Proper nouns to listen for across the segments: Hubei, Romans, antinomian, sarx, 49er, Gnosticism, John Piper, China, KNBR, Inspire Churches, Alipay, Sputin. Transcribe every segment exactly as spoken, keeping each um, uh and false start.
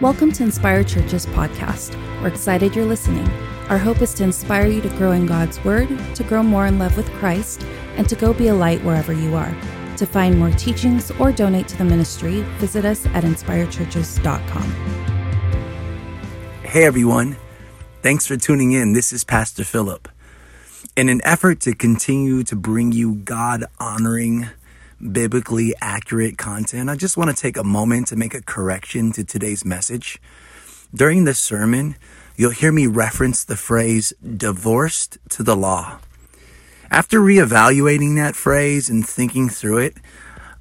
Welcome to Inspire Churches podcast. We're excited you're listening. Our hope is to inspire you to grow in God's Word, to grow more in love with Christ, and to go be a light wherever you are. To find more teachings or donate to the ministry, visit us at inspire churches dot com. Hey everyone, thanks for tuning in. This is Pastor Philip. In an effort to continue to bring you God-honoring, biblically accurate content, I just want to take a moment to make a correction to today's message. During the sermon, you'll hear me reference the phrase divorced to the law. After reevaluating that phrase and thinking through it,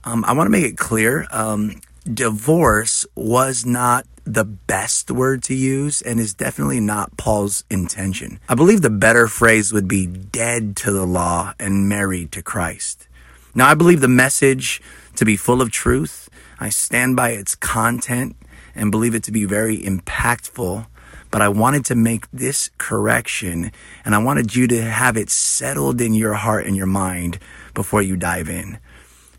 um, I want to make it clear, um, divorce was not the best word to use and is definitely not Paul's intention. I believe the better phrase would be dead to the law and married to Christ. Now, I believe the message to be full of truth. I stand by its content and believe it to be very impactful, but I wanted to make this correction, and I wanted you to have it settled in your heart and your mind before you dive in.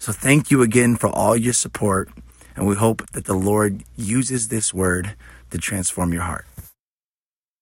So thank you again for all your support, and we hope that the Lord uses this word to transform your heart.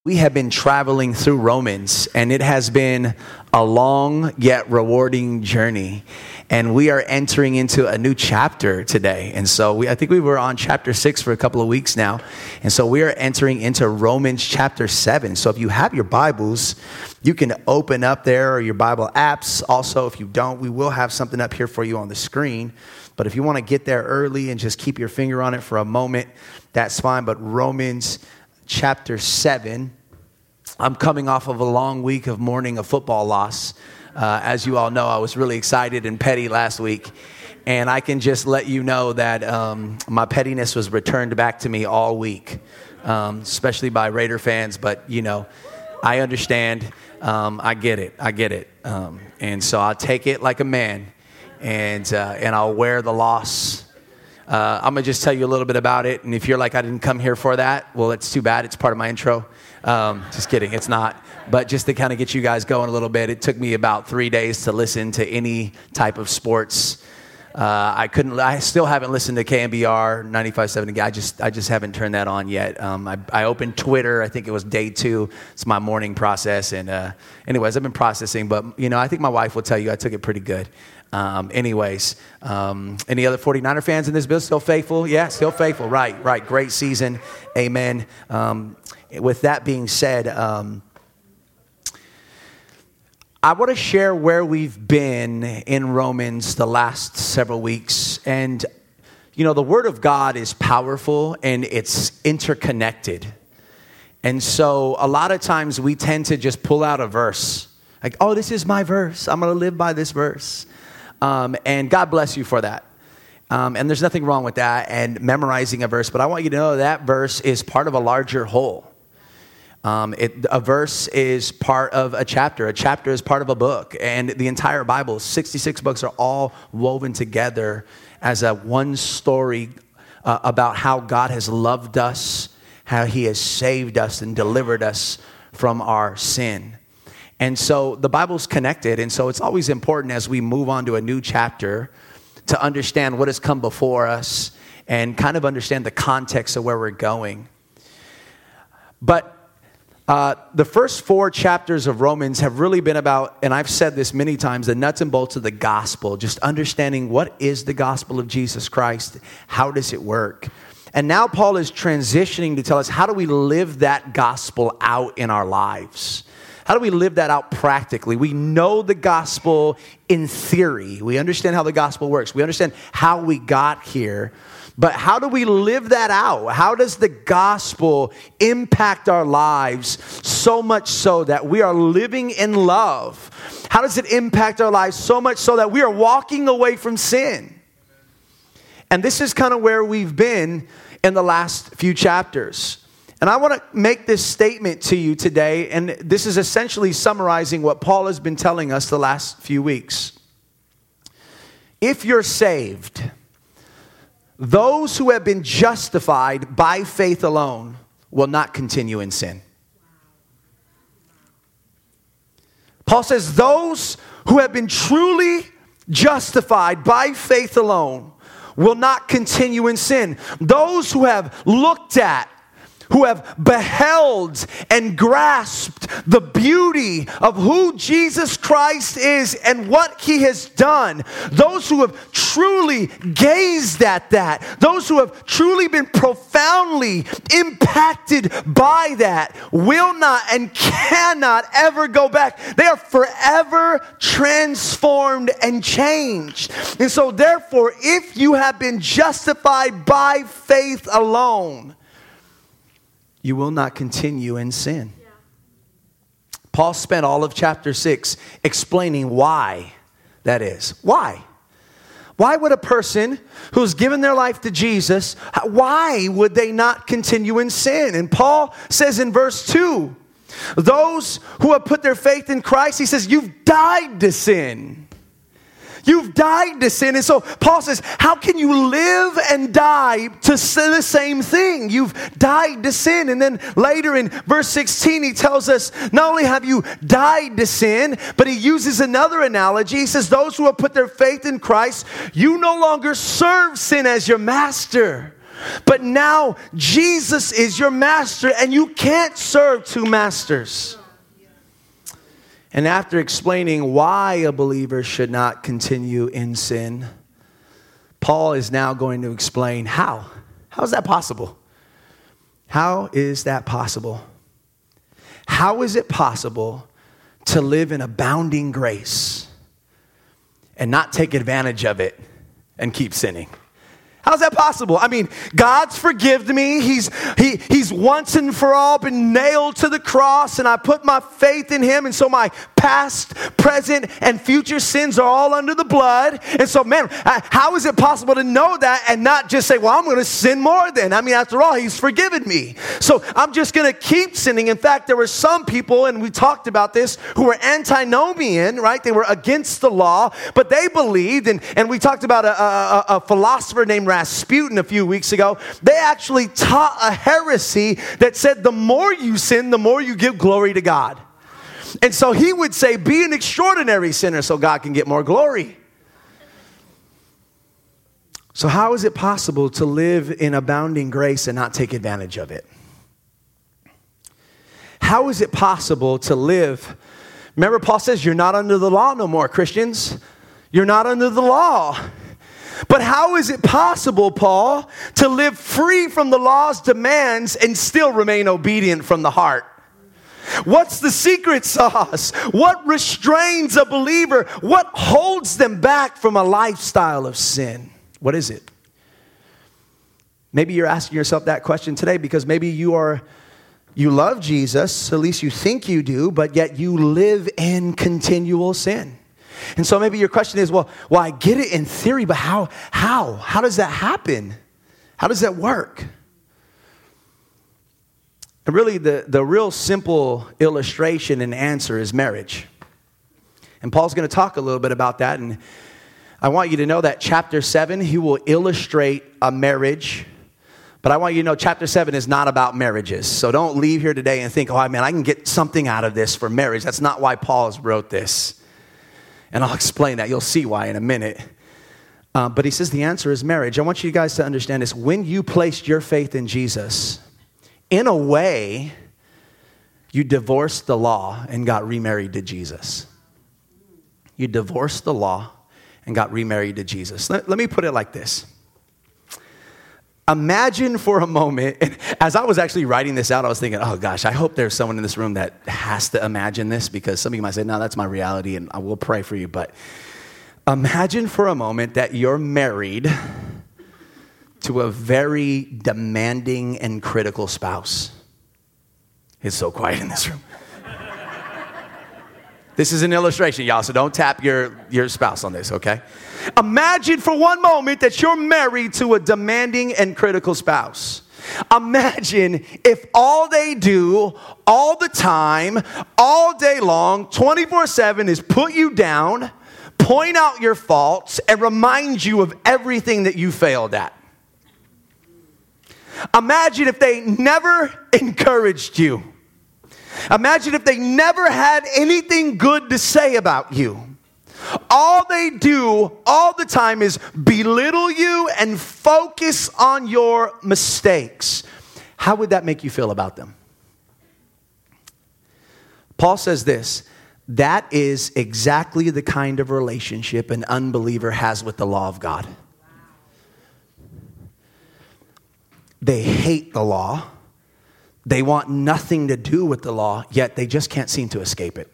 We have been traveling through Romans, and it has been a long yet rewarding journey. And we are entering into a new chapter today. And so we, I think we were on chapter six for a couple of weeks now. And so we are entering into Romans chapter seven. So if you have your Bibles, you can open up there or your Bible apps. Also, if you don't, we will have something up here for you on the screen. But if you want to get there early and just keep your finger on it for a moment, that's fine. But Romans chapter seven. I'm coming off of a long week of mourning a football loss. Uh, as you all know, I was really excited and petty last week. And I can just let you know that um, my pettiness was returned back to me all week, um, especially by Raider fans. But, you know, I understand. Um, I get it. I get it. Um, and so I'll take it like a man, and uh, and I'll wear the loss. Uh, I'm going to just tell you a little bit about it. And if you're like, I didn't come here for that, well, it's too bad. It's part of my intro. Um, just kidding. It's not. But just to kind of get you guys going a little bit, it took me about three days to listen to any type of sports. Uh, I couldn't, I still haven't listened to K N B R nine five seven again. I just, I just haven't turned that on yet. Um, I, I opened Twitter. I think it was day two. It's my morning process. And uh, anyways, I've been processing, but you know, I think my wife will tell you I took it pretty good. Um, anyways, um, any other 49er fans in this building? Still faithful? Yeah, still faithful. Right, right. Great season. Amen. Um, with that being said, um, I want to share where we've been in Romans the last several weeks. And, you know, the Word of God is powerful and it's interconnected. And so a lot of times we tend to just pull out a verse. Like, oh, this is my verse. I'm going to live by this verse. Um, and God bless you for that. Um, and there's nothing wrong with that and memorizing a verse. But I want you to know that verse is part of a larger whole. Um, it, a verse is part of a chapter. A chapter is part of a book. And the entire Bible, sixty-six books, are all woven together as a one story uh, about how God has loved us, how he has saved us and delivered us from our sin. And so the Bible's connected. And so it's always important as we move on to a new chapter to understand what has come before us and kind of understand the context of where we're going. But Uh, the first four chapters of Romans have really been about, and I've said this many times, the nuts and bolts of the gospel, just understanding what is the gospel of Jesus Christ, how does it work? And now Paul is transitioning to tell us, how do we live that gospel out in our lives? How do we live that out practically? We know the gospel in theory. We understand how the gospel works. We understand how we got here. But how do we live that out? How does the gospel impact our lives so much so that we are living in love? How does it impact our lives so much so that we are walking away from sin? And this is kind of where we've been in the last few chapters. And I want to make this statement to you today, and this is essentially summarizing what Paul has been telling us the last few weeks. If you're saved, those who have been justified by faith alone will not continue in sin. Paul says those who have been truly justified by faith alone will not continue in sin. Those who have looked at, who have beheld and grasped the beauty of who Jesus Christ is and what he has done, those who have truly gazed at that, those who have truly been profoundly impacted by that, will not and cannot ever go back. They are forever transformed and changed. And so therefore, if you have been justified by faith alone, you will not continue in sin. Yeah. Paul spent all of chapter six explaining why that is. Why? Why would a person who's given their life to Jesus, why would they not continue in sin? And Paul says in verse two, those who have put their faith in Christ, he says, you've died to sin. You've died to sin. And so Paul says, how can you live and die to sin, the same thing? You've died to sin. And then later in verse sixteen, he tells us, not only have you died to sin, but he uses another analogy. He says, those who have put their faith in Christ, you no longer serve sin as your master. But now Jesus is your master, and you can't serve two masters. And after explaining why a believer should not continue in sin, Paul is now going to explain how. How is that possible? How is that possible? How is it possible to live in abounding grace and not take advantage of it and keep sinning? How's that possible? I mean, God's forgiven me. He's he he's once and for all been nailed to the cross, and I put my faith in him, and so my past, present, and future sins are all under the blood. And so, man, I, how is it possible to know that and not just say, well, I'm going to sin more then? I mean, after all, he's forgiven me. So I'm just going to keep sinning. In fact, there were some people, and we talked about this, who were antinomian, right? They were against the law, but they believed, and, and we talked about a, a, a philosopher named Sputin a few weeks ago. They actually taught a heresy that said the more you sin, the more you give glory to God. And so he would say, be an extraordinary sinner so God can get more glory. So how is it possible to live in abounding grace and not take advantage of it? How is it possible to live? Remember, Paul says, you're not under the law no more, Christians. You're not under the law. But how is it possible, Paul, to live free from the law's demands and still remain obedient from the heart? What's the secret sauce? What restrains a believer? What holds them back from a lifestyle of sin? What is it? Maybe you're asking yourself that question today because maybe you are, you love Jesus, at least you think you do, but yet you live in continual sin. And so maybe your question is, well, well, I get it in theory, but how, how, how does that happen? How does that work? And really, the, the real simple illustration and answer is marriage. And Paul's going to talk a little bit about that. And I want you to know that chapter seven, he will illustrate a marriage. But I want you to know chapter seven is not about marriages. So don't leave here today and think, oh, man, I can get something out of this for marriage. That's not why Paul wrote this. And I'll explain that. You'll see why in a minute. Uh, but he says the answer is marriage. I want you guys to understand this. When you placed your faith in Jesus, in a way, you divorced the law and got remarried to Jesus. You divorced the law and got remarried to Jesus. Let, let me put it like this. Imagine for a moment, and as I was actually writing this out, I was thinking, oh gosh, I hope there's someone in this room that has to imagine this, because some of you might say, no, that's my reality, and I will pray for you. But imagine for a moment that you're married to a very demanding and critical spouse. It's so quiet in this room. This is an illustration, y'all, so don't tap your, your spouse on this, okay? Imagine for one moment that you're married to a demanding and critical spouse. Imagine if all they do, all the time, all day long, twenty-four seven is put you down, point out your faults, and remind you of everything that you failed at. Imagine if they never encouraged you. Imagine if they never had anything good to say about you. all they do all the time is belittle you and focus on your mistakes. How would that make you feel about them? Paul says this, that is exactly the kind of relationship an unbeliever has with the law of God. They hate the law. They want nothing to do with the law, yet they just can't seem to escape it.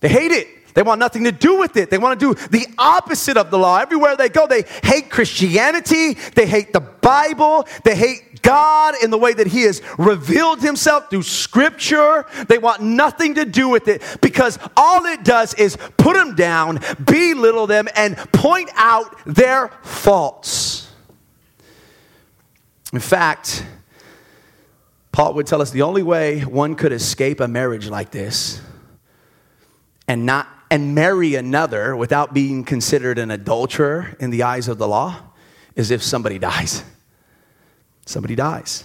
They hate it. They want nothing to do with it. They want to do the opposite of the law. Everywhere they go, they hate Christianity. They hate the Bible. They hate God in the way that he has revealed himself through Scripture. They want nothing to do with it because all it does is put them down, belittle them, and point out their faults. In fact, Paul would tell us the only way one could escape a marriage like this and not and marry another without being considered an adulterer in the eyes of the law is if somebody dies. Somebody dies.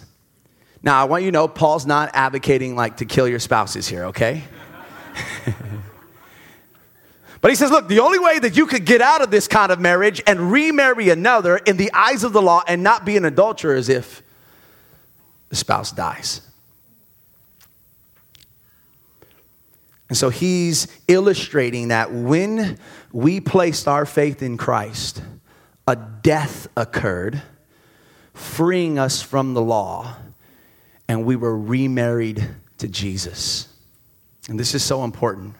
Now, I want you to know Paul's not advocating like to kill your spouses here, okay? But he says, look, the only way that you could get out of this kind of marriage and remarry another in the eyes of the law and not be an adulterer is if the spouse dies. And so he's illustrating that when we placed our faith in Christ, a death occurred, freeing us from the law, and we were remarried to Jesus. And this is so important.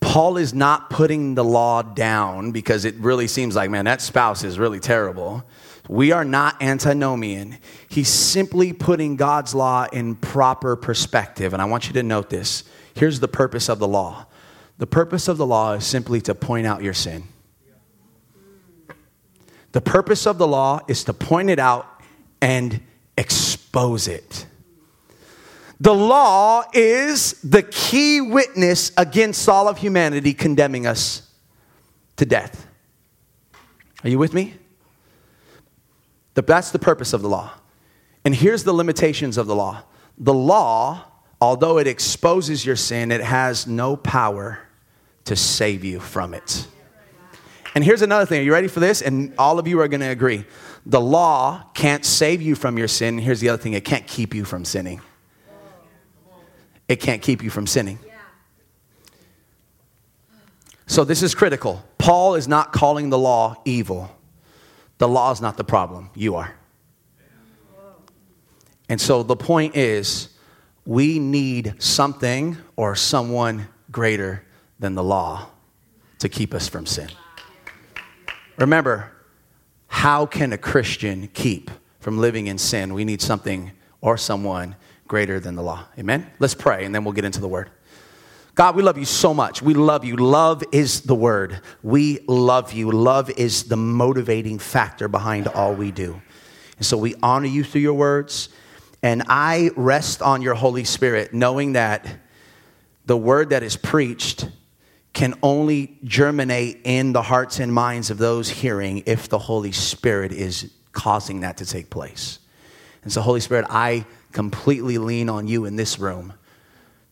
Paul is not putting the law down because it really seems like, man, that spouse is really terrible. We are not antinomian. He's simply putting God's law in proper perspective. And I want you to note this. Here's the purpose of the law. The purpose of the law is simply to point out your sin. The purpose of the law is to point it out and expose it. The law is the key witness against all of humanity condemning us to death. Are you with me? That's the purpose of the law. And here's the limitations of the law. The law, although it exposes your sin, it has no power to save you from it. And here's another thing. Are you ready for this? And all of you are going to agree. The law can't save you from your sin. Here's the other thing. It can't keep you from sinning. It can't keep you from sinning. So this is critical. Paul is not calling the law evil. The law is not the problem. You are. And so the point is, we need something or someone greater than the law to keep us from sin. Remember, how can a Christian keep from living in sin? We need something or someone greater than the law. Amen? Let's pray, and then we'll get into the word. God, we love you so much. We love you. Love is the word. We love you. Love is the motivating factor behind all we do. And so we honor you through your words. And I rest on your Holy Spirit, knowing that the word that is preached can only germinate in the hearts and minds of those hearing if the Holy Spirit is causing that to take place. And so, Holy Spirit, I completely lean on you in this room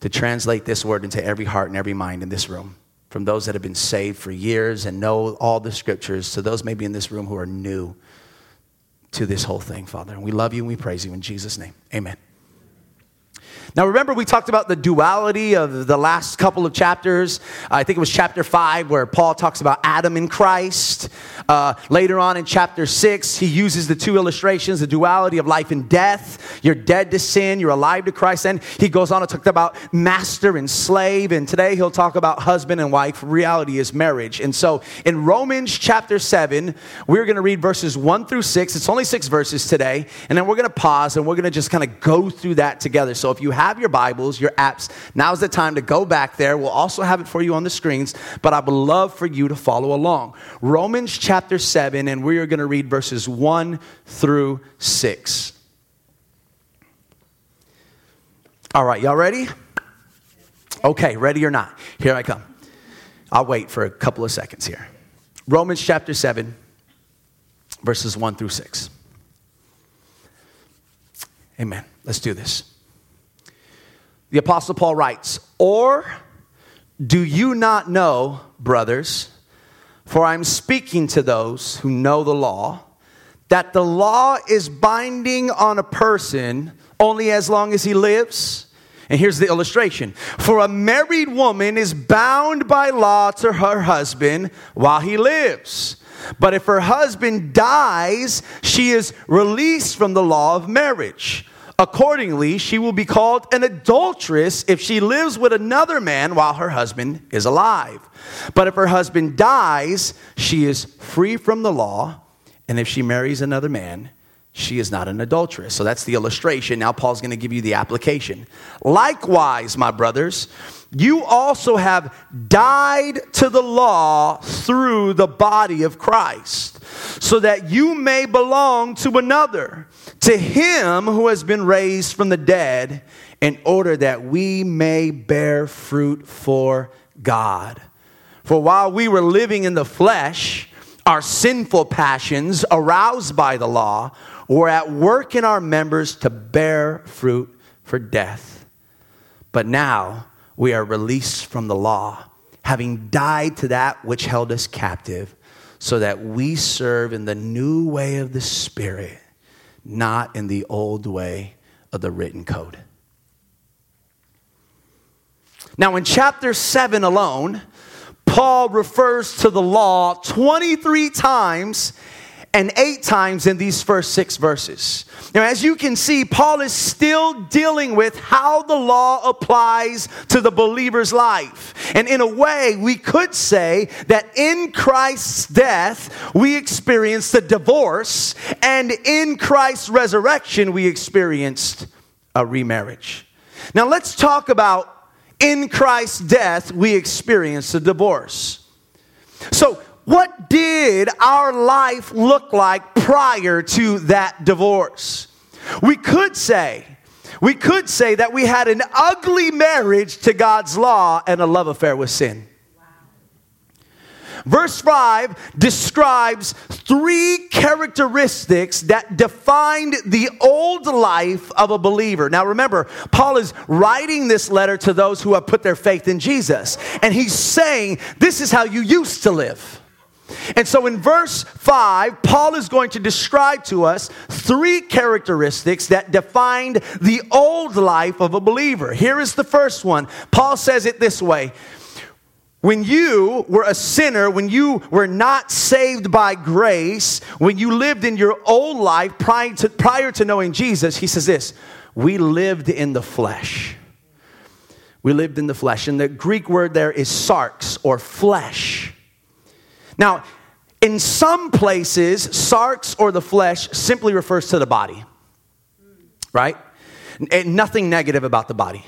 to translate this word into every heart and every mind in this room, from those that have been saved for years and know all the scriptures to those maybe in this room who are new to this whole thing, Father. And we love you and we praise you in Jesus' name. Amen. Now, remember, we talked about the duality of the last couple of chapters. I think it was chapter five where Paul talks about Adam and Christ. Uh, later on in chapter six, he uses the two illustrations, the duality of life and death. You're dead to sin. You're alive to Christ. And he goes on to talk about master and slave. And today he'll talk about husband and wife. Reality is marriage. And so in Romans chapter seven, we're going to read verses one through six. It's only six verses today. And then we're going to pause and we're going to just kind of go through that together. So if you have your Bibles, your apps, now's the time to go back there. We'll also have it for you on the screens, but I would love for you to follow along. Romans chapter seven, and we are going to read verses one through six. All right, y'all ready? Okay, ready or not. Here I come. I'll wait for a couple of seconds here. Romans chapter seven, verses one through six. Amen. Let's do this. The Apostle Paul writes, or Do you not know, brothers, for I'm speaking to those who know the law, that the law is binding on a person only as long as he lives? And here's the illustration. For a married woman is bound by law to her husband while he lives. But if her husband dies, she is released from the law of marriage. Accordingly, she will be called an adulteress if she lives with another man while her husband is alive. But if her husband dies, she is free from the law. And if she marries another man, she is not an adulteress. So that's the illustration. Now Paul's going to give you the application. Likewise, my brothers, you also have died to the law through the body of Christ, so that you may belong to another, to him who has been raised from the dead, in order that we may bear fruit for God. For while we were living in the flesh, our sinful passions aroused by the law were at work in our members to bear fruit for death. But now we are released from the law, having died to that which held us captive, so that we serve in the new way of the Spirit, not in the old way of the written code. Now, in chapter seven alone, Paul refers to the law twenty-three times and eight times in these first six verses. Now, as you can see, Paul is still dealing with how the law applies to the believer's life. And in a way, we could say that in Christ's death, we experienced a divorce, and in Christ's resurrection, we experienced a remarriage. Now, let's talk about in Christ's death, we experienced a divorce. So, what did our life look like prior to that divorce? We could say, we could say that we had an ugly marriage to God's law and a love affair with sin. Wow. Verse five describes three characteristics that defined the old life of a believer. Now remember, Paul is writing this letter to those who have put their faith in Jesus. And he's saying, this is how you used to live. And so in verse five, Paul is going to describe to us three characteristics that defined the old life of a believer. Here is the first one. Paul says it this way. When you were a sinner, when you were not saved by grace, when you lived in your old life prior to, prior to knowing Jesus, he says this, we lived in the flesh. We lived in the flesh. And the Greek word there is sarx, or flesh. Now, in some places, sarx, or the flesh, simply refers to the body, right? And nothing negative about the body.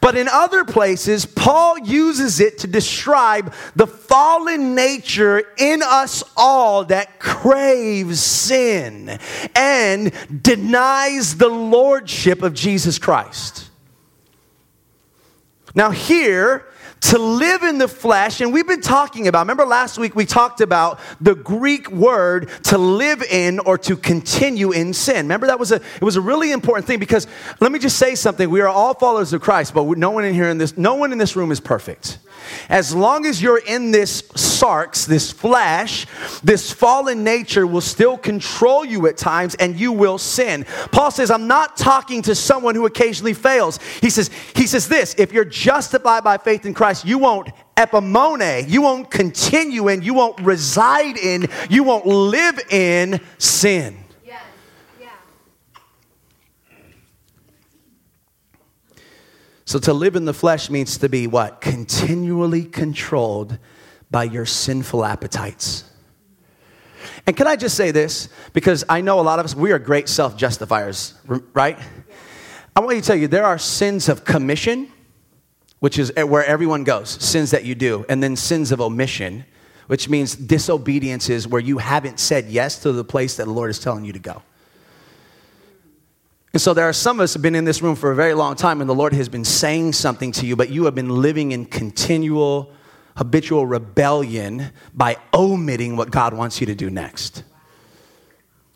But in other places, Paul uses it to describe the fallen nature in us all that craves sin and denies the lordship of Jesus Christ. Now here, to live in the flesh, and we've been talking about, remember last week we talked about the Greek word to live in or to continue in sin. Remember that was a it was a really important thing, because let me just say something. We are all followers of Christ, but no one in here in this no one in this room is perfect. As long as you're in this sarx, this flesh, this fallen nature will still control you at times, and you will sin. Paul says, I'm not talking to someone who occasionally fails. He says, he says this, if you're justified by faith in Christ, you won't epimone, you won't continue in, you won't reside in, you won't live in sin. Yes. Yeah. So to live in the flesh means to be what? Continually controlled by your sinful appetites. And can I just say this? Because I know a lot of us, we are great self-justifiers, right? Yeah. I want to tell you, there are sins of commission, which is where everyone goes, sins that you do, and then sins of omission, which means disobedience is where you haven't said yes to the place that the Lord is telling you to go. And so there are some of us who have been in this room for a very long time, and the Lord has been saying something to you, but you have been living in continual, habitual rebellion by omitting what God wants you to do next.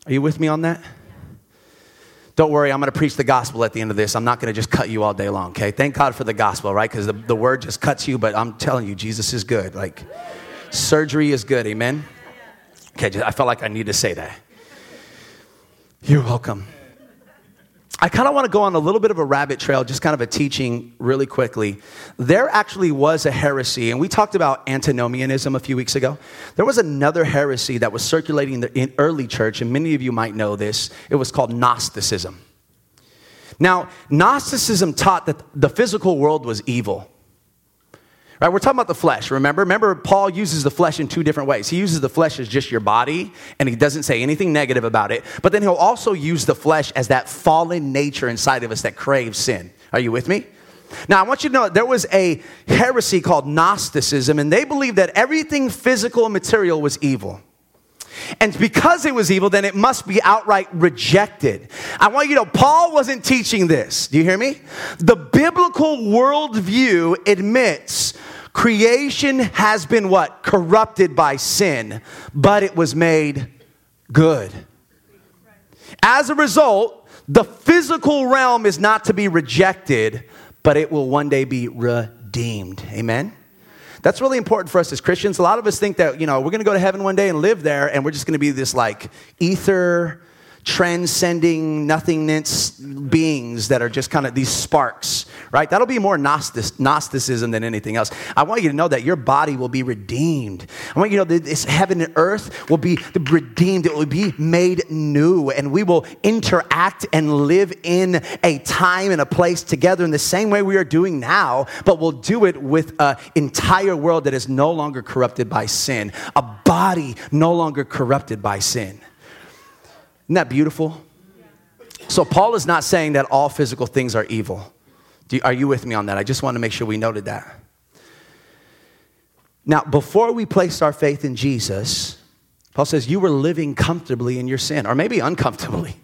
Are you with me on that? Don't worry, I'm going to preach the gospel at the end of this. I'm not going to just cut you all day long, okay? Thank God for the gospel, right? Because the, the word just cuts you, but I'm telling you, Jesus is good. Like, surgery is good, amen? Okay, just, I felt like I needed to say that. You're welcome. I kind of want to go on a little bit of a rabbit trail, just kind of a teaching really quickly. There actually was a heresy, and we talked about antinomianism a few weeks ago. There was another heresy that was circulating in the early church, and many of you might know this. It was called Gnosticism. Now, Gnosticism taught that the physical world was evil. Right, we're talking about the flesh, remember? Remember, Paul uses the flesh in two different ways. He uses the flesh as just your body, and he doesn't say anything negative about it. But then he'll also use the flesh as that fallen nature inside of us that craves sin. Are you with me? Now, I want you to know there was a heresy called Gnosticism, and they believed that everything physical and material was evil. And because it was evil, then it must be outright rejected. I want you to know, Paul wasn't teaching this. Do you hear me? The biblical worldview admits creation has been what? Corrupted by sin, but it was made good. As a result, the physical realm is not to be rejected, but it will one day be redeemed. Amen? That's really important for us as Christians. A lot of us think that, you know, we're going to go to heaven one day and live there, and we're just going to be this, like, ether, transcending nothingness beings that are just kind of these sparks, right? That'll be more Gnostic, Gnosticism than anything else. I want you to know that your body will be redeemed. I want you to know that this heaven and earth will be redeemed. It will be made new, and we will interact and live in a time and a place together in the same way we are doing now, but we'll do it with an entire world that is no longer corrupted by sin, a body no longer corrupted by sin. Isn't that beautiful? So Paul is not saying that all physical things are evil. Do you, are you with me on that? I just want to make sure we noted that. Now, before we placed our faith in Jesus, Paul says you were living comfortably in your sin, or maybe uncomfortably.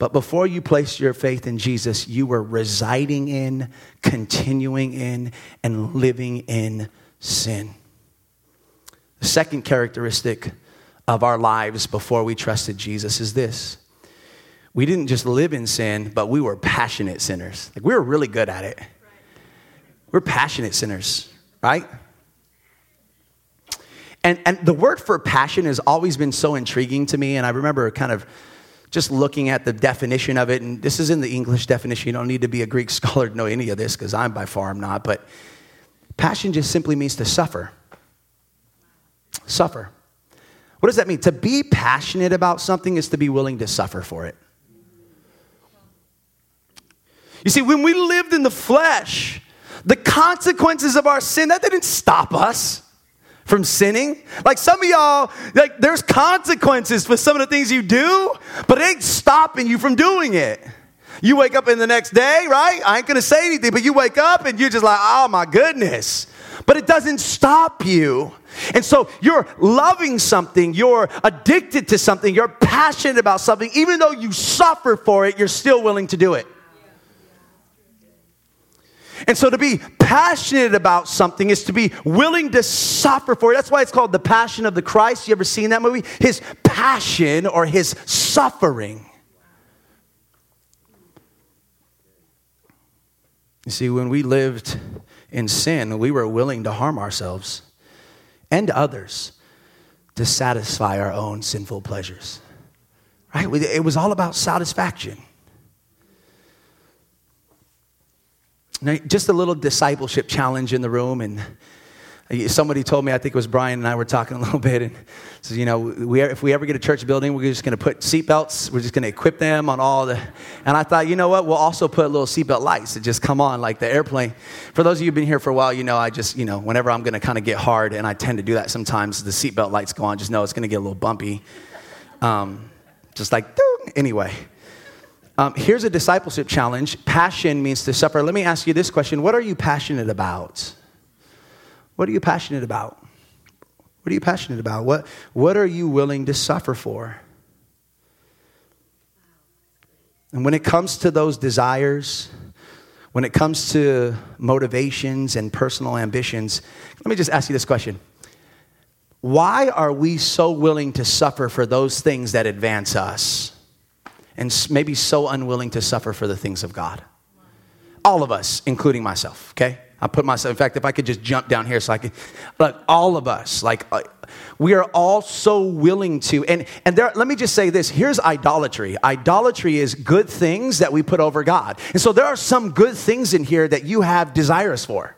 But before you placed your faith in Jesus, you were residing in, continuing in, and living in sin. The second characteristic of our lives before we trusted Jesus is this. We didn't just live in sin, but we were passionate sinners. Like, we were really good at it. We're passionate sinners, right? And and the word for passion has always been so intriguing to me, and I remember kind of just looking at the definition of it, and this is in the English definition. You don't need to be a Greek scholar to know any of this, because I'm by far I'm not, but passion just simply means to suffer. Suffer. What does that mean? To be passionate about something is to be willing to suffer for it. You see, when we lived in the flesh, the consequences of our sin, that didn't stop us from sinning. Like, some of y'all, like, there's consequences for some of the things you do, but it ain't stopping you from doing it. You wake up in the next day, right? I ain't going to say anything, but you wake up and you're just like, oh my goodness. But it doesn't stop you. And so you're loving something, you're addicted to something, you're passionate about something. Even though you suffer for it, you're still willing to do it. And so to be passionate about something is to be willing to suffer for it. That's why it's called The Passion of the Christ. You ever seen that movie? His passion or his suffering. You see, when we lived in sin, we were willing to harm ourselves and others to satisfy our own sinful pleasures, right? It was all about satisfaction. Now, just a little discipleship challenge in the room, and somebody told me, I think it was Brian and I were talking a little bit, and says, you know, we, if we ever get a church building, we're just going to put seatbelts. We're just going to equip them on all the, and I thought, you know what, we'll also put little seatbelt lights that just come on like the airplane. For those of you who've been here for a while, you know, I just, you know, whenever I'm going to kind of get hard, and I tend to do that sometimes, the seatbelt lights go on, just know it's going to get a little bumpy. Um, just like, ding. Anyway. Um, here's a discipleship challenge. Passion means to suffer. Let me ask you this question. What are you passionate about? What are you passionate about? What are you passionate about? What, what are you willing to suffer for? And when it comes to those desires, when it comes to motivations and personal ambitions, let me just ask you this question. Why are we so willing to suffer for those things that advance us and maybe so unwilling to suffer for the things of God. All of us, including myself, okay? I put myself, in fact, if I could just jump down here so I could, look, all of us, like, uh, we are all so willing to, and, and there, let me just say this, here's idolatry. Idolatry is good things that we put over God. And so there are some good things in here that you have desires for,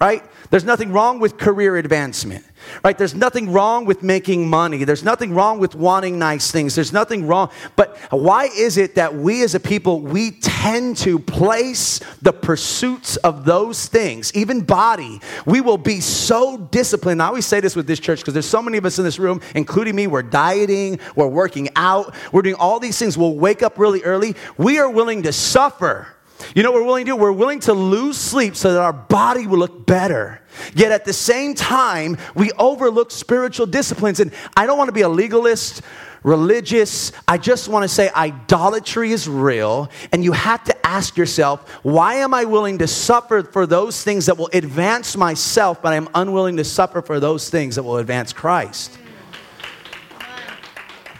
right? There's nothing wrong with career advancement, right? There's nothing wrong with making money. There's nothing wrong with wanting nice things. There's nothing wrong. But why is it that we as a people, we tend to place the pursuits of those things, even body? We will be so disciplined. I always say this with this church because there's so many of us in this room, including me. We're dieting. We're working out. We're doing all these things. We'll wake up really early. We are willing to suffer. You know what we're willing to do? We're willing to lose sleep so that our body will look better. Yet at the same time, we overlook spiritual disciplines. And I don't want to be a legalist, religious. I just want to say idolatry is real. And you have to ask yourself, why am I willing to suffer for those things that will advance myself, but I'm unwilling to suffer for those things that will advance Christ?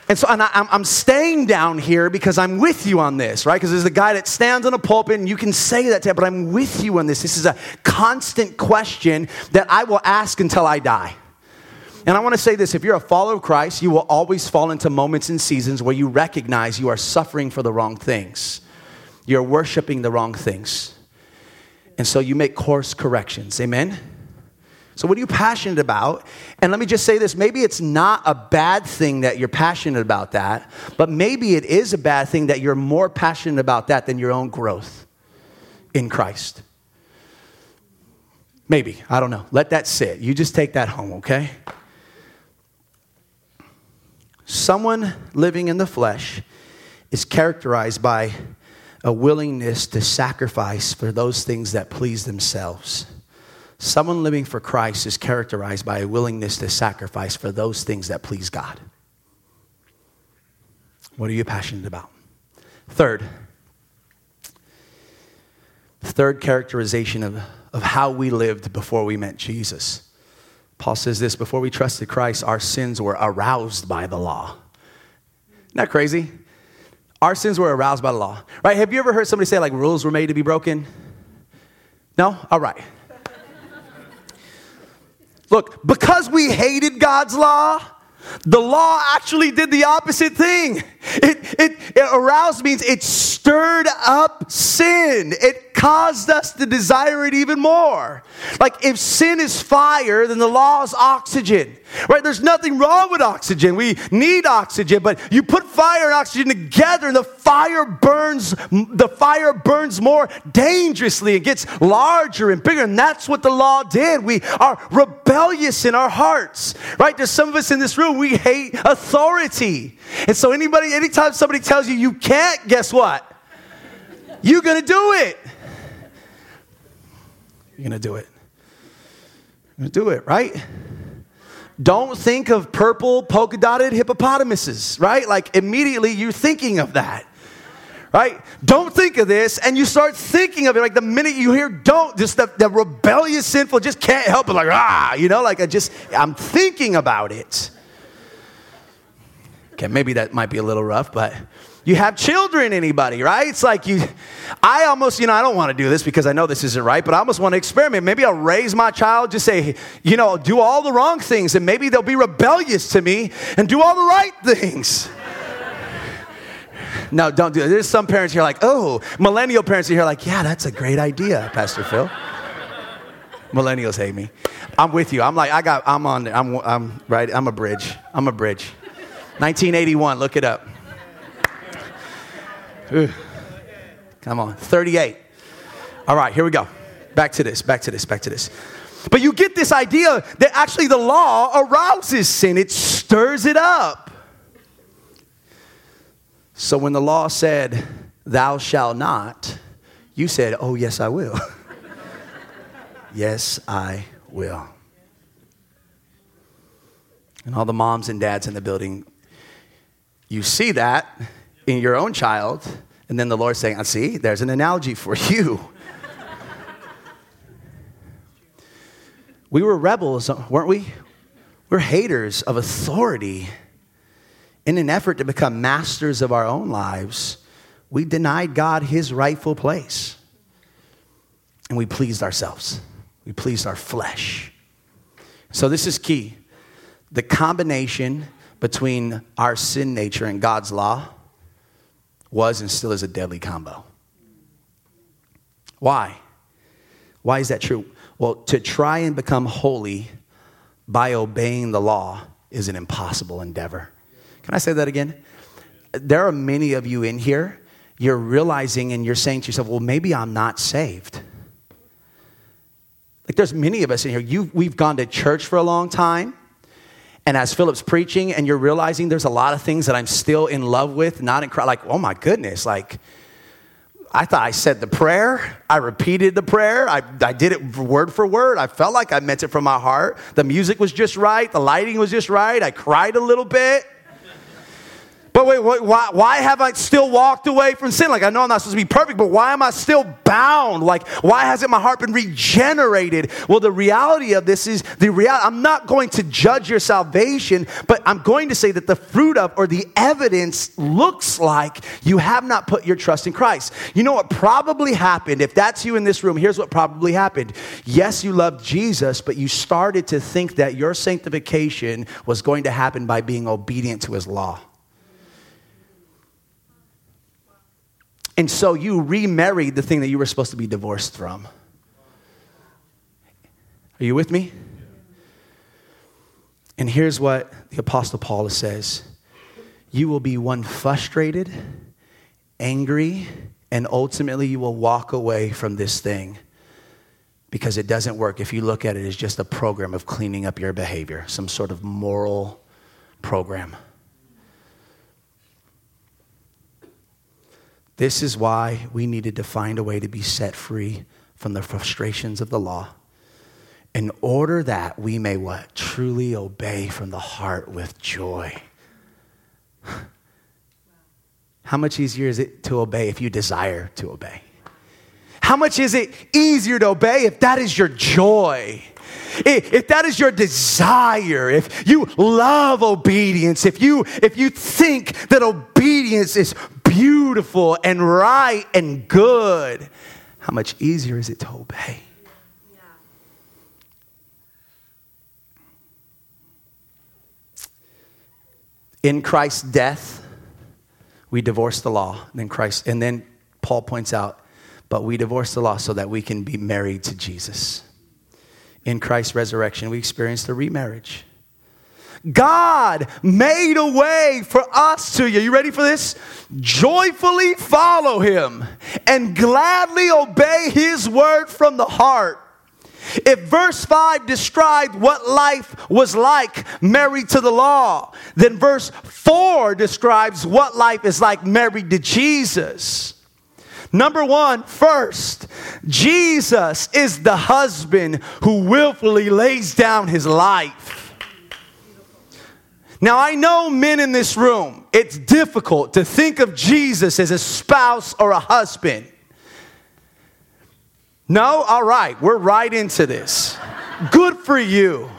And so and I, I'm staying down here because I'm with you on this, right? Because there's a guy that stands on a pulpit and you can say that to him, but I'm with you on this. This is a constant question that I will ask until I die. And I want to say this, if you're a follower of Christ, you will always fall into moments and seasons where you recognize you are suffering for the wrong things. You're worshiping the wrong things. And so you make course corrections, amen? So what are you passionate about? And let me just say this. Maybe it's not a bad thing that you're passionate about that, but maybe it is a bad thing that you're more passionate about that than your own growth in Christ. Maybe. I don't know. Let that sit. You just take that home, okay? Someone living in the flesh is characterized by a willingness to sacrifice for those things that please themselves. Someone living for Christ is characterized by a willingness to sacrifice for those things that please God. What are you passionate about? Third, third characterization of, of how we lived before we met Jesus. Paul says this, before we trusted Christ, our sins were aroused by the law. Isn't that crazy? Our sins were aroused by the law, right? Have you ever heard somebody say like rules were made to be broken? No? All right. Look, because we hated God's law, the law actually did the opposite thing. It, it, it aroused means it stirred up sin. It caused us to desire it even more. Like if sin is fire, then the law is oxygen, right? There's nothing wrong with oxygen. We need oxygen, but you put fire and oxygen together and the fire burns, the fire burns more dangerously. It gets larger and bigger. And that's what the law did. We are rebellious in our hearts, right? There's some of us in this room, we hate authority. And so anybody, anytime somebody tells you, you can't, guess what? You're going to do it. You're going to do it. You're going to do it, right? Don't think of purple polka dotted hippopotamuses, right? Like immediately you're thinking of that, right? Don't think of this. And you start thinking of it. Like the minute you hear don't, just the, the rebellious sinful just can't help it. Like, ah, you know, like I just, I'm thinking about it. Okay, maybe that might be a little rough, but you have children, anybody, right? It's like you, I almost, you know, I don't want to do this because I know this isn't right, but I almost want to experiment. Maybe I'll raise my child, just say, you know, do all the wrong things and maybe they'll be rebellious to me and do all the right things. No, don't do it. There's some parents here like, oh, millennial parents are here like, yeah, that's a great idea, Pastor Phil. Millennials hate me. I'm with you. I'm like, I got, I'm on, I'm, I'm right. I'm a bridge. I'm a bridge. nineteen eighty-one, look it up. Ooh. Come on, thirty-eight. All right, here we go. Back to this, back to this, back to this. But you get this idea that actually the law arouses sin. It stirs it up. So when the law said, thou shalt not, you said, oh, yes, I will. Yes, I will. And all the moms and dads in the building, you see that in your own child, and then the Lord's saying, I see, there's an analogy for you. We were rebels, weren't we? We're haters of authority. in an effort to become masters of our own lives, we denied God his rightful place. And we pleased ourselves. We pleased our flesh. So this is key. The combination between our sin nature and God's law was and still is a deadly combo. Why? Why is that true? Well, to try and become holy by obeying the law is an impossible endeavor. Can I say that again? There are many of you in here, you're realizing and you're saying to yourself, well, maybe I'm not saved. Like there's many of us in here, you we've gone to church for a long time. And as Philip's preaching and you're realizing there's a lot of things that I'm still in love with, not in Christ, like, oh my goodness, like I thought I said the prayer. I repeated the prayer. I, I did it word for word. I felt like I meant it from my heart. The music was just right. The lighting was just right. I cried a little bit. But wait, wait why, why have I still walked away from sin? Like, I know I'm not supposed to be perfect, but why am I still bound? Like, why hasn't my heart been regenerated? Well, the reality of this is the reality. I'm not going to judge your salvation, but I'm going to say that the fruit of or the evidence looks like you have not put your trust in Christ. You know what probably happened? If that's you in this room, here's what probably happened. Yes, you loved Jesus, but you started to think that your sanctification was going to happen by being obedient to his law. And so you remarried the thing that you were supposed to be divorced from. Are you with me? And here's what the Apostle Paul says. You will be one frustrated, angry, and ultimately you will walk away from this thing because it doesn't work. If you look at it as just a program of cleaning up your behavior, some sort of moral program. This is why we needed to find a way to be set free from the frustrations of the law in order that we may what? Truly obey from the heart with joy. How much easier is it to obey if you desire to obey? How much is it easier to obey if that is your joy? If that is your desire, if you love obedience, if you if you think that obedience is beautiful and right and good, how much easier is it to obey? Yeah. In Christ's death, we divorce the law. And then Christ, and then Paul points out, but we divorce the law so that we can be married to Jesus. In Christ's resurrection, we experience the remarriage. God made a way for us to, you ready for this? Joyfully follow him and gladly obey his word from the heart. If verse five described what life was like married to the law, then verse four describes what life is like married to Jesus. Number one, first, Jesus is the husband who willfully lays down his life. Now, I know men in this room, it's difficult to think of Jesus as a spouse or a husband. No? All right. We're right into this. Good for you.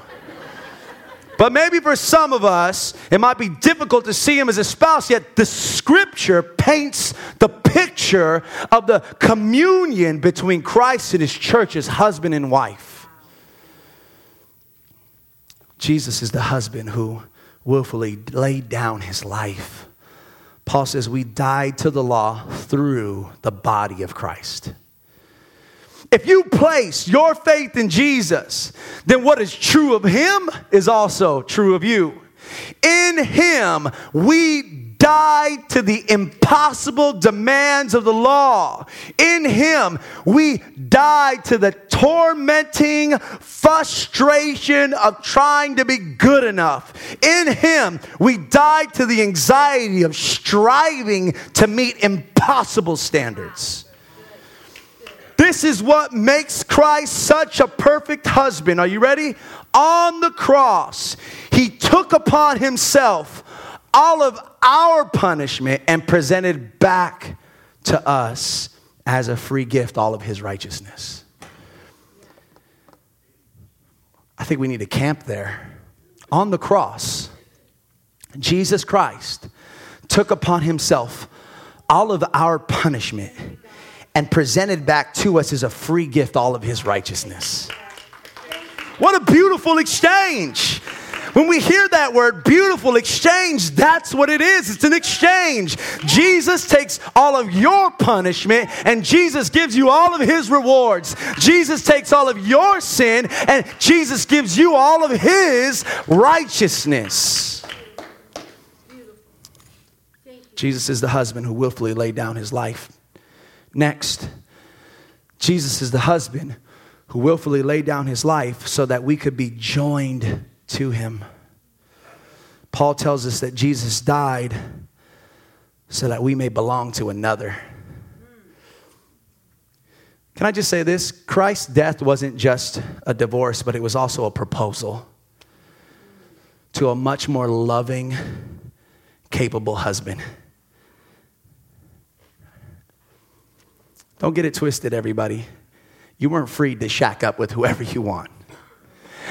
But maybe for some of us, it might be difficult to see him as a spouse, yet the scripture paints the picture of the communion between Christ and his church as husband and wife. Jesus is the husband who willfully laid down his life. Paul says we died to the law through the body of Christ. If you place your faith in Jesus, then what is true of him is also true of you. In him, we died to the impossible demands of the law. In him, we died to the tormenting frustration of trying to be good enough. In him, we died to the anxiety of striving to meet impossible standards. This is what makes Christ such a perfect husband. Are you ready? On the cross, he took upon himself all of our punishment and presented back to us as a free gift all of his righteousness. I think we need to camp there. On the cross, Jesus Christ took upon himself all of our punishment and presented back to us as a free gift all of his righteousness. What a beautiful exchange. When we hear that word, beautiful exchange, that's what it is. It's an exchange. Jesus takes all of your punishment and Jesus gives you all of his rewards. Jesus takes all of your sin and Jesus gives you all of his righteousness. Jesus is the husband who willfully laid down his life. Next, Jesus is the husband who willfully laid down his life so that we could be joined to him. Paul tells us that Jesus died so that we may belong to another. Can I just say this? Christ's death wasn't just a divorce, but it was also a proposal to a much more loving, capable husband. Don't get it twisted, everybody. You weren't free to shack up with whoever you want.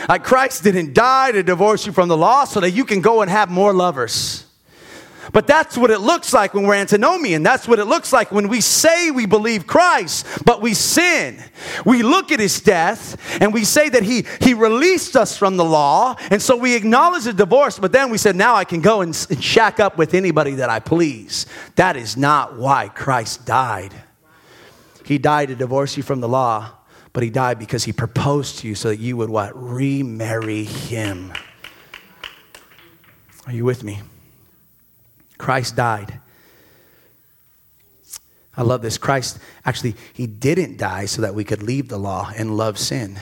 Like, Christ didn't die to divorce you from the law so that you can go and have more lovers. But that's what it looks like when we're antinomian. That's what it looks like when we say we believe Christ, but we sin. We look at his death and we say that he, he released us from the law. And so we acknowledge the divorce, but then we said, now I can go and, and shack up with anybody that I please. That is not why Christ died. He died to divorce you from the law, but he died because he proposed to you so that you would what? Remarry him. Are you with me? Christ died. I love this. Christ, actually, he didn't die so that we could leave the law and love sin.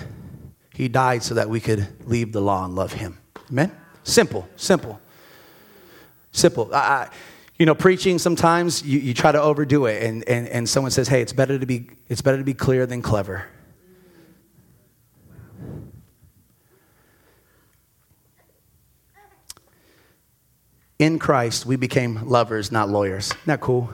He died so that we could leave the law and love him. Amen? Simple, simple, simple. I, I, you know, preaching sometimes you, you try to overdo it, and, and, and someone says, hey, it's better to be it's better to be clear than clever. In Christ, we became lovers, not lawyers. Isn't that cool?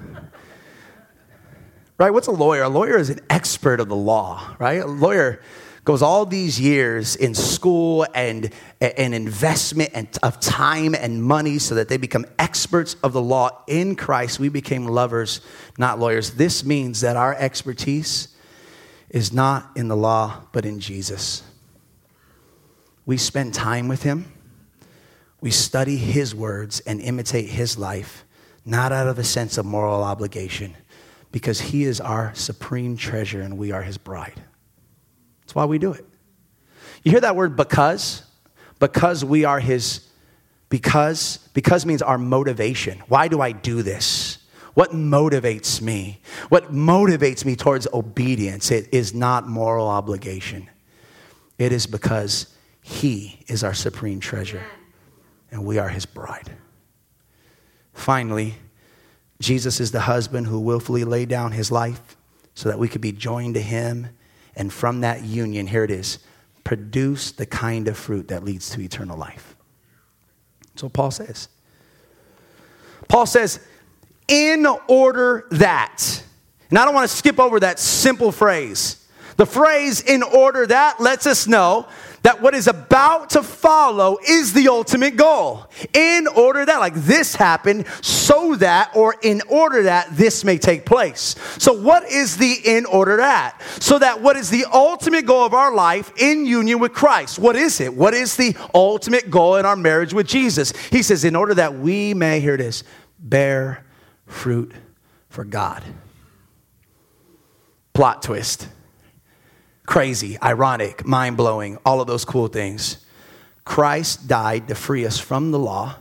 Right? What's a lawyer? A lawyer is an expert of the law, right? A lawyer goes all these years in school and an investment and, of time and money so that they become experts of the law. In Christ, we became lovers, not lawyers. This means that our expertise is not in the law, but in Jesus. We spend time with him. We study his words and imitate his life, not out of a sense of moral obligation, because he is our supreme treasure and we are his bride. That's why we do it. You hear that word because? Because we are his, because, because means our motivation. Why do I do this? What motivates me? What motivates me towards obedience? It is not moral obligation. It is because he is our supreme treasure. And we are his bride. Finally, Jesus is the husband who willfully laid down his life so that we could be joined to him. And from that union, here it is, produce the kind of fruit that leads to eternal life. That's what Paul says. Paul says, in order that, and I don't want to skip over that simple phrase. The phrase, in order that, lets us know that what is about to follow is the ultimate goal. In order that, like this happened, so that, or in order that this may take place. So what is the in order that? So that what is the ultimate goal of our life in union with Christ? What is it? What is the ultimate goal in our marriage with Jesus? He says, in order that we may, here it is, bear fruit for God. Plot twist. Crazy, ironic, mind-blowing, all of those cool things. Christ died to free us from the law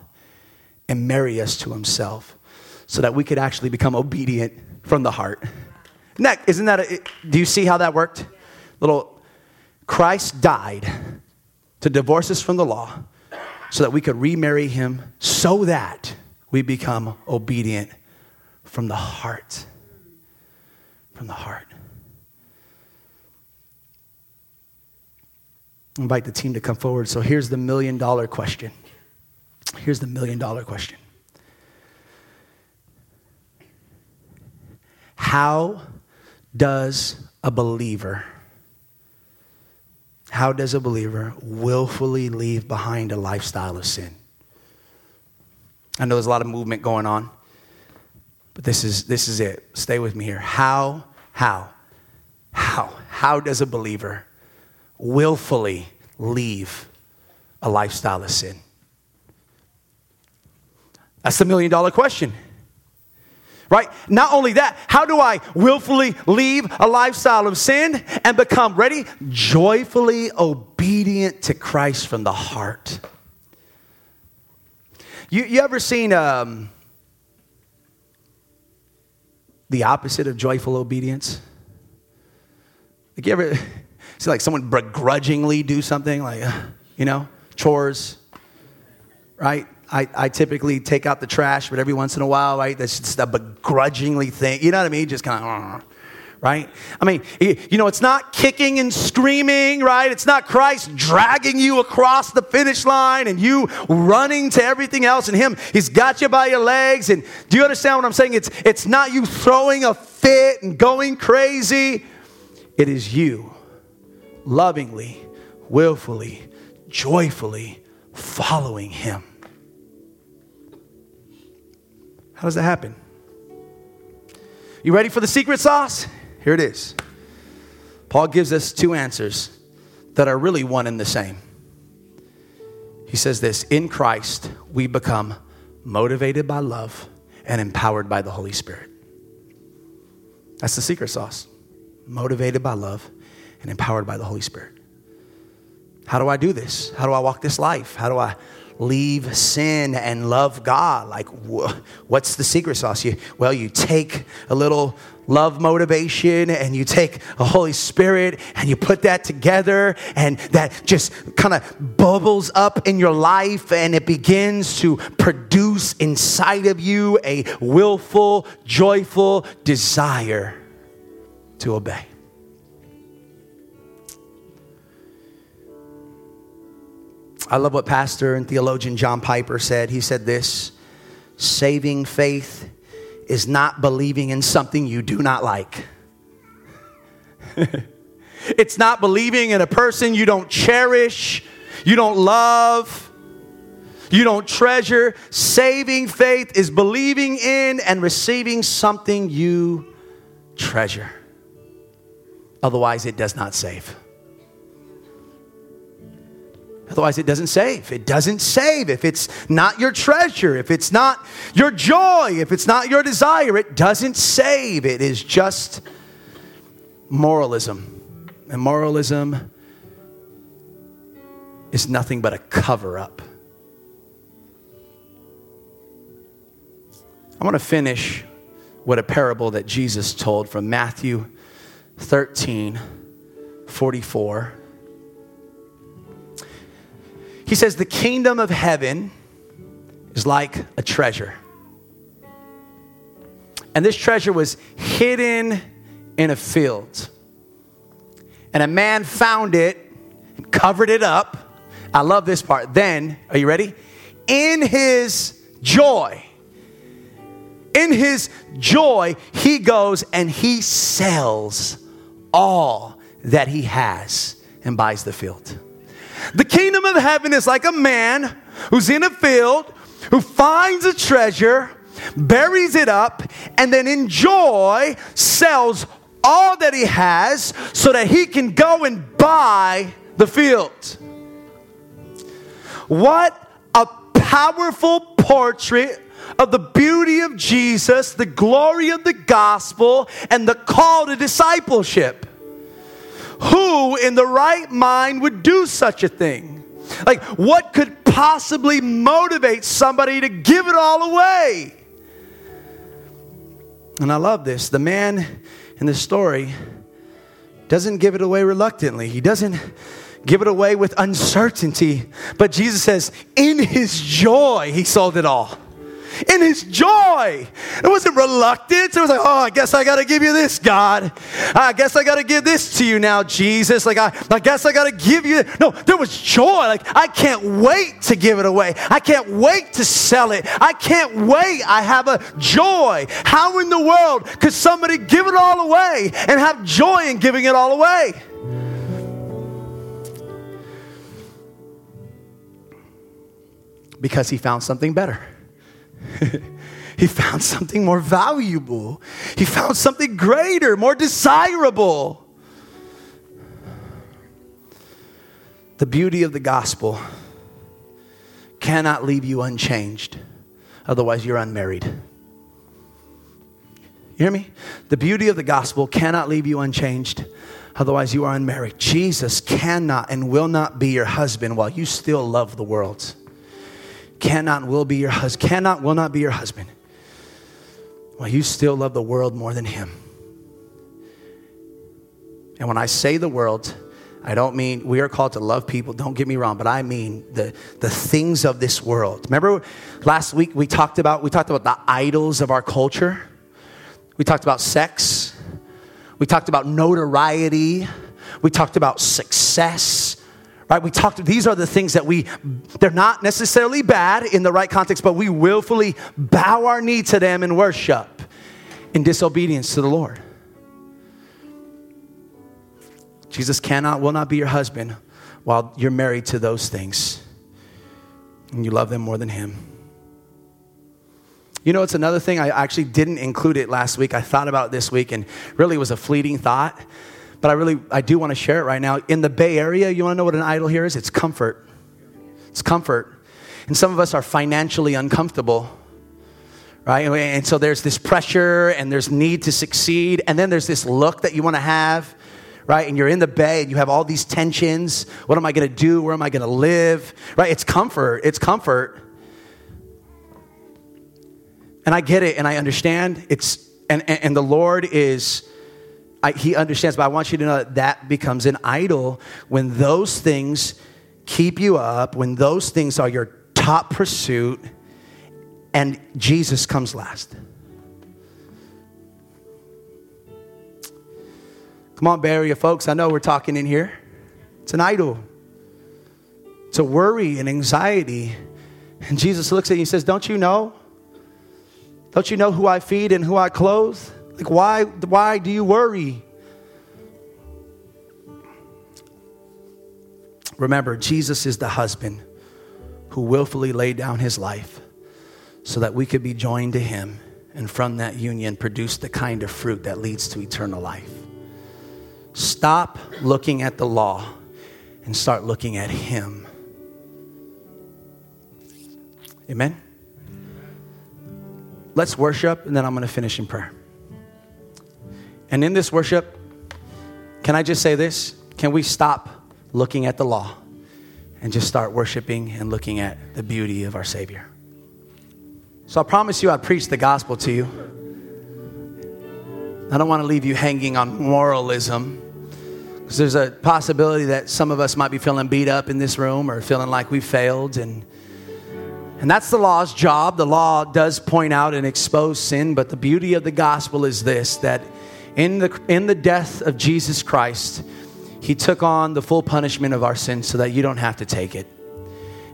and marry us to himself so that we could actually become obedient from the heart. Isn't that, isn't that a, do you see how that worked? Little, Christ died to divorce us from the law so that we could remarry him so that we become obedient from the heart. From the heart. Invite the team to come forward. So here's the million dollar question. Here's the million dollar question. How does a believer, how does a believer willfully leave behind a lifestyle of sin? I know there's a lot of movement going on, but this is this is it. Stay with me here. How, how, how, how does a believer willfully leave a lifestyle of sin? That's the million dollar question, right? Not only that, how do I willfully leave a lifestyle of sin and become, ready, joyfully obedient to Christ from the heart? You, you ever seen um, the opposite of joyful obedience? Like, you ever see like someone begrudgingly do something, like, you know, chores, right? I, I typically take out the trash, but every once in a while, right, that's just a begrudgingly thing. You know what I mean? Just kind of, right? I mean, you know, it's not kicking and screaming, right? It's not Christ dragging you across the finish line and you running to everything else and him, he's got you by your legs. And do you understand what I'm saying? It's, it's not you throwing a fit and going crazy. It is you lovingly, willfully, joyfully following him. How does that happen? You ready for the secret sauce? Here it is. Paul gives us two answers that are really one and the same. He says this: in Christ, we become motivated by love and empowered by the Holy Spirit. That's the secret sauce. Motivated by love and empowered by the Holy Spirit. How do I do this? How do I walk this life? How do I leave sin and love God? Like, wh- what's the secret sauce? You, well, you take a little love motivation and you take a Holy Spirit and you put that together, and that just kind of bubbles up in your life, and it begins to produce inside of you a willful, joyful desire to obey. I love what pastor and theologian John Piper said. He said this: saving faith is not believing in something you do not like. It's not believing in a person you don't cherish, you don't love, you don't treasure. Saving faith is believing in and receiving something you treasure. Otherwise, it does not save. Otherwise, it doesn't save. It doesn't save. If it's not your treasure, if it's not your joy, if it's not your desire, it doesn't save. It is just moralism. And moralism is nothing but a cover-up. I want to finish with a parable that Jesus told from Matthew thirteen forty-four. He says, the kingdom of heaven is like a treasure. And this treasure was hidden in a field. And a man found it and covered it up. I love this part. Then, are you ready? In his joy, in his joy, he goes and he sells all that he has and buys the field. The kingdom of heaven is like a man who's in a field, who finds a treasure, buries it up, and then in joy sells all that he has so that he can go and buy the field. What a powerful portrait of the beauty of Jesus, the glory of the gospel, and the call to discipleship. Who in the right mind would do such a thing? Like, what could possibly motivate somebody to give it all away? And I love this. The man in the story doesn't give it away reluctantly. He doesn't give it away with uncertainty. But Jesus says, in his joy, he sold it all. In his joy. It wasn't reluctance. It was like, oh, I guess I got to give you this, God. I guess I got to give this to you now, Jesus. Like, I, I guess I got to give you. No, there was joy. Like, I can't wait to give it away. I can't wait to sell it. I can't wait. I have a joy. How in the world could somebody give it all away and have joy in giving it all away? Because he found something better. He found something more valuable. He found something greater, more desirable. The beauty of the gospel cannot leave you unchanged. Otherwise, you're unmarried. You hear me? The beauty of the gospel cannot leave you unchanged. Otherwise, you are unmarried. Jesus cannot and will not be your husband while you still love the world. Cannot will be your hus- cannot will not be your husband while you still love the world more than him. And when I say the world, I don't mean we are called to love people. Don't get me wrong, but I mean the, the things of this world. Remember last week we talked about we talked about the idols of our culture. We talked about sex. We talked about notoriety. We talked about success. Right? We talked. These are the things that we. They're not necessarily bad in the right context, but we willfully bow our knee to them in worship, in disobedience to the Lord. Jesus cannot, will not be your husband while you're married to those things and you love them more than him. You know, it's another thing. I actually didn't include it last week. I thought about it this week and really was a fleeting thought. But I really, I do want to share it right now. In the Bay Area, you want to know what an idol here is? It's comfort. It's comfort. And some of us are financially uncomfortable. Right? And so there's this pressure and there's need to succeed. And then there's this look that you want to have. Right? And you're in the Bay and you have all these tensions. What am I going to do? Where am I going to live? Right? It's comfort. It's comfort. And I get it and I understand. It's and, and, and the Lord is, I, he understands. But I want you to know that that becomes an idol when those things keep you up, when those things are your top pursuit, and Jesus comes last. Come on, Bay Area folks. I know we're talking in here. It's an idol. It's a worry and anxiety. And Jesus looks at you and says, don't you know? Don't you know who I feed and who I clothe? Like, why, why do you worry? Remember, Jesus is the husband who willfully laid down his life so that we could be joined to him and from that union produce the kind of fruit that leads to eternal life. Stop looking at the law and start looking at him. Amen? Let's worship, and then I'm going to finish in prayer. And in this worship, can I just say this? Can we stop looking at the law and just start worshiping and looking at the beauty of our Savior? So I promise you I preached the gospel to you. I don't want to leave you hanging on moralism because there's a possibility that some of us might be feeling beat up in this room or feeling like we failed and And that's the law's job. The law does point out and expose sin, but the beauty of the gospel is this, that in the in the death of Jesus Christ, he took on the full punishment of our sin so that you don't have to take it.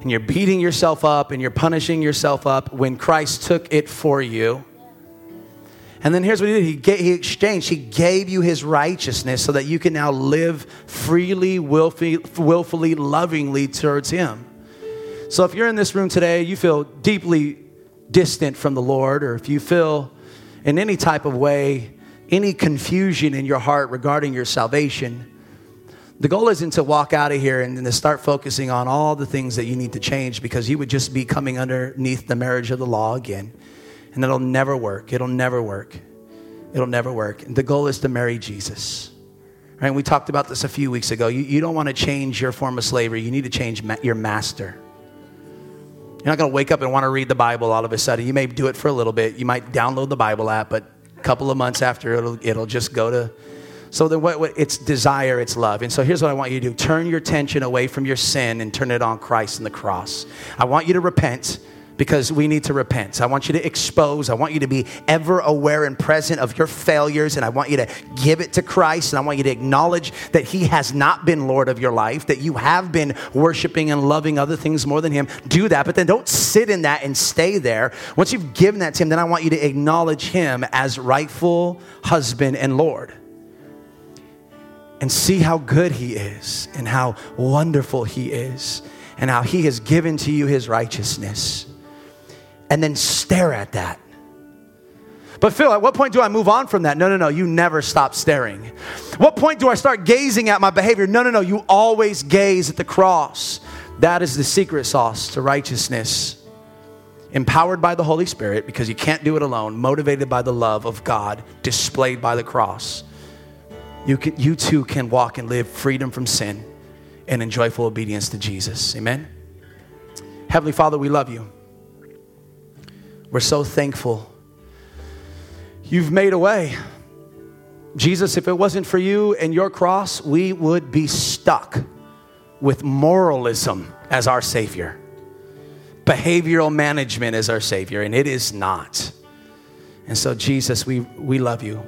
And you're beating yourself up and you're punishing yourself up when Christ took it for you. And then here's what he did. He, gave, he exchanged. He gave you his righteousness so that you can now live freely, willfully, willfully lovingly towards him. So if you're in this room today, you feel deeply distant from the Lord, or if you feel in any type of way, any confusion in your heart regarding your salvation, the goal isn't to walk out of here and then to start focusing on all the things that you need to change because you would just be coming underneath the marriage of the law again. And it'll never work. It'll never work. It'll never work. And the goal is to marry Jesus. Right? And we talked about this a few weeks ago. You, you don't want to change your form of slavery. You need to change ma- your master. You're not going to wake up and want to read the Bible all of a sudden. You may do it for a little bit. You might download the Bible app, but a couple of months after, it'll it'll just go to... So then what, what, it's desire, it's love. And so here's what I want you to do. Turn your attention away from your sin and turn it on Christ and the cross. I want you to repent because we need to repent. I want you to expose. I want you to be ever aware and present of your failures, and I want you to give it to Christ, and I want you to acknowledge that he has not been Lord of your life, that you have been worshiping and loving other things more than him. Do that, but then don't sit in that and stay there. Once you've given that to him, then I want you to acknowledge him as rightful husband and Lord and see how good he is and how wonderful he is and how he has given to you his righteousness. and then stare at that. But Phil, at what point do I move on from that? No, no, no, you never stop staring. What point do I start gazing at my behavior? No, no, no, you always gaze at the cross. That is the secret sauce to righteousness. Empowered by the Holy Spirit, because you can't do it alone, motivated by the love of God, displayed by the cross. You can, you too can walk and live freedom from sin and in joyful obedience to Jesus. Amen? Heavenly Father, we love you. We're so thankful. You've made a way. Jesus, if it wasn't for you and your cross, we would be stuck with moralism as our Savior. Behavioral management is our Savior, and it is not. And so, Jesus, we, we love you.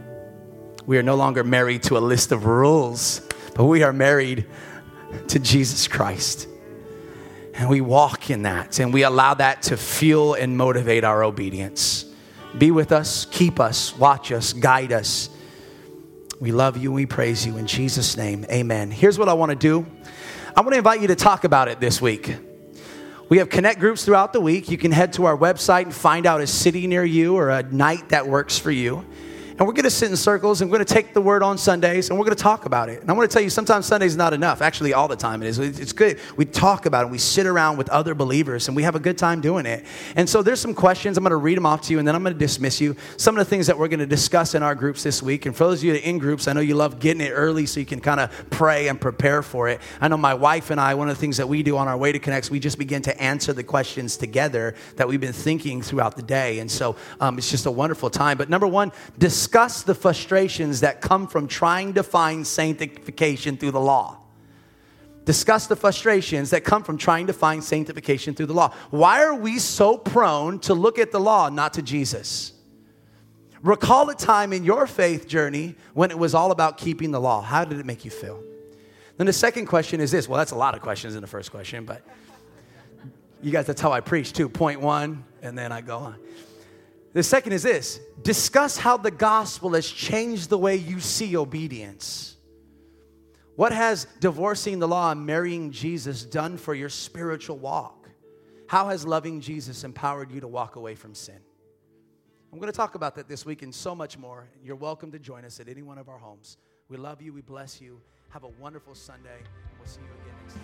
We are no longer married to a list of rules, but we are married to Jesus Christ. And we walk in that, and we allow that to fuel and motivate our obedience. Be with us, keep us, watch us, guide us. We love you, we praise you. In Jesus' name, amen. Here's what I want to do. I want to invite you to talk about it this week. We have connect groups throughout the week. You can head to our website and find out a city near you or a night that works for you. And we're going to sit in circles, and we're going to take the word on Sundays, and we're going to talk about it. And I want to tell you, sometimes Sunday's not enough. Actually, all the time it is. It's good. We talk about it. We sit around with other believers, and we have a good time doing it. And so there's some questions. I'm going to read them off to you, and then I'm going to dismiss you. Some of the things that we're going to discuss in our groups this week. And for those of you that are in groups, I know you love getting it early so you can kind of pray and prepare for it. I know my wife and I, one of the things that we do on our way to Connects, we just begin to answer the questions together that we've been thinking throughout the day. And so um, it's just a wonderful time. But number one, discuss. Discuss the frustrations that come from trying to find sanctification through the law. Discuss the frustrations that come from trying to find sanctification through the law. Why are we so prone to look at the law, not to Jesus? Recall a time in your faith journey when it was all about keeping the law. How did it make you feel? Then the second question is this. Well, that's a lot of questions in the first question, but you guys, that's how I preach too. Point one, and then I go on. The second is this. Discuss how the gospel has changed the way you see obedience. What has divorcing the law and marrying Jesus done for your spiritual walk? How has loving Jesus empowered you to walk away from sin? I'm going to talk about that this week and so much more. You're welcome to join us at any one of our homes. We love you. We bless you. Have a wonderful Sunday. We'll see you again next time.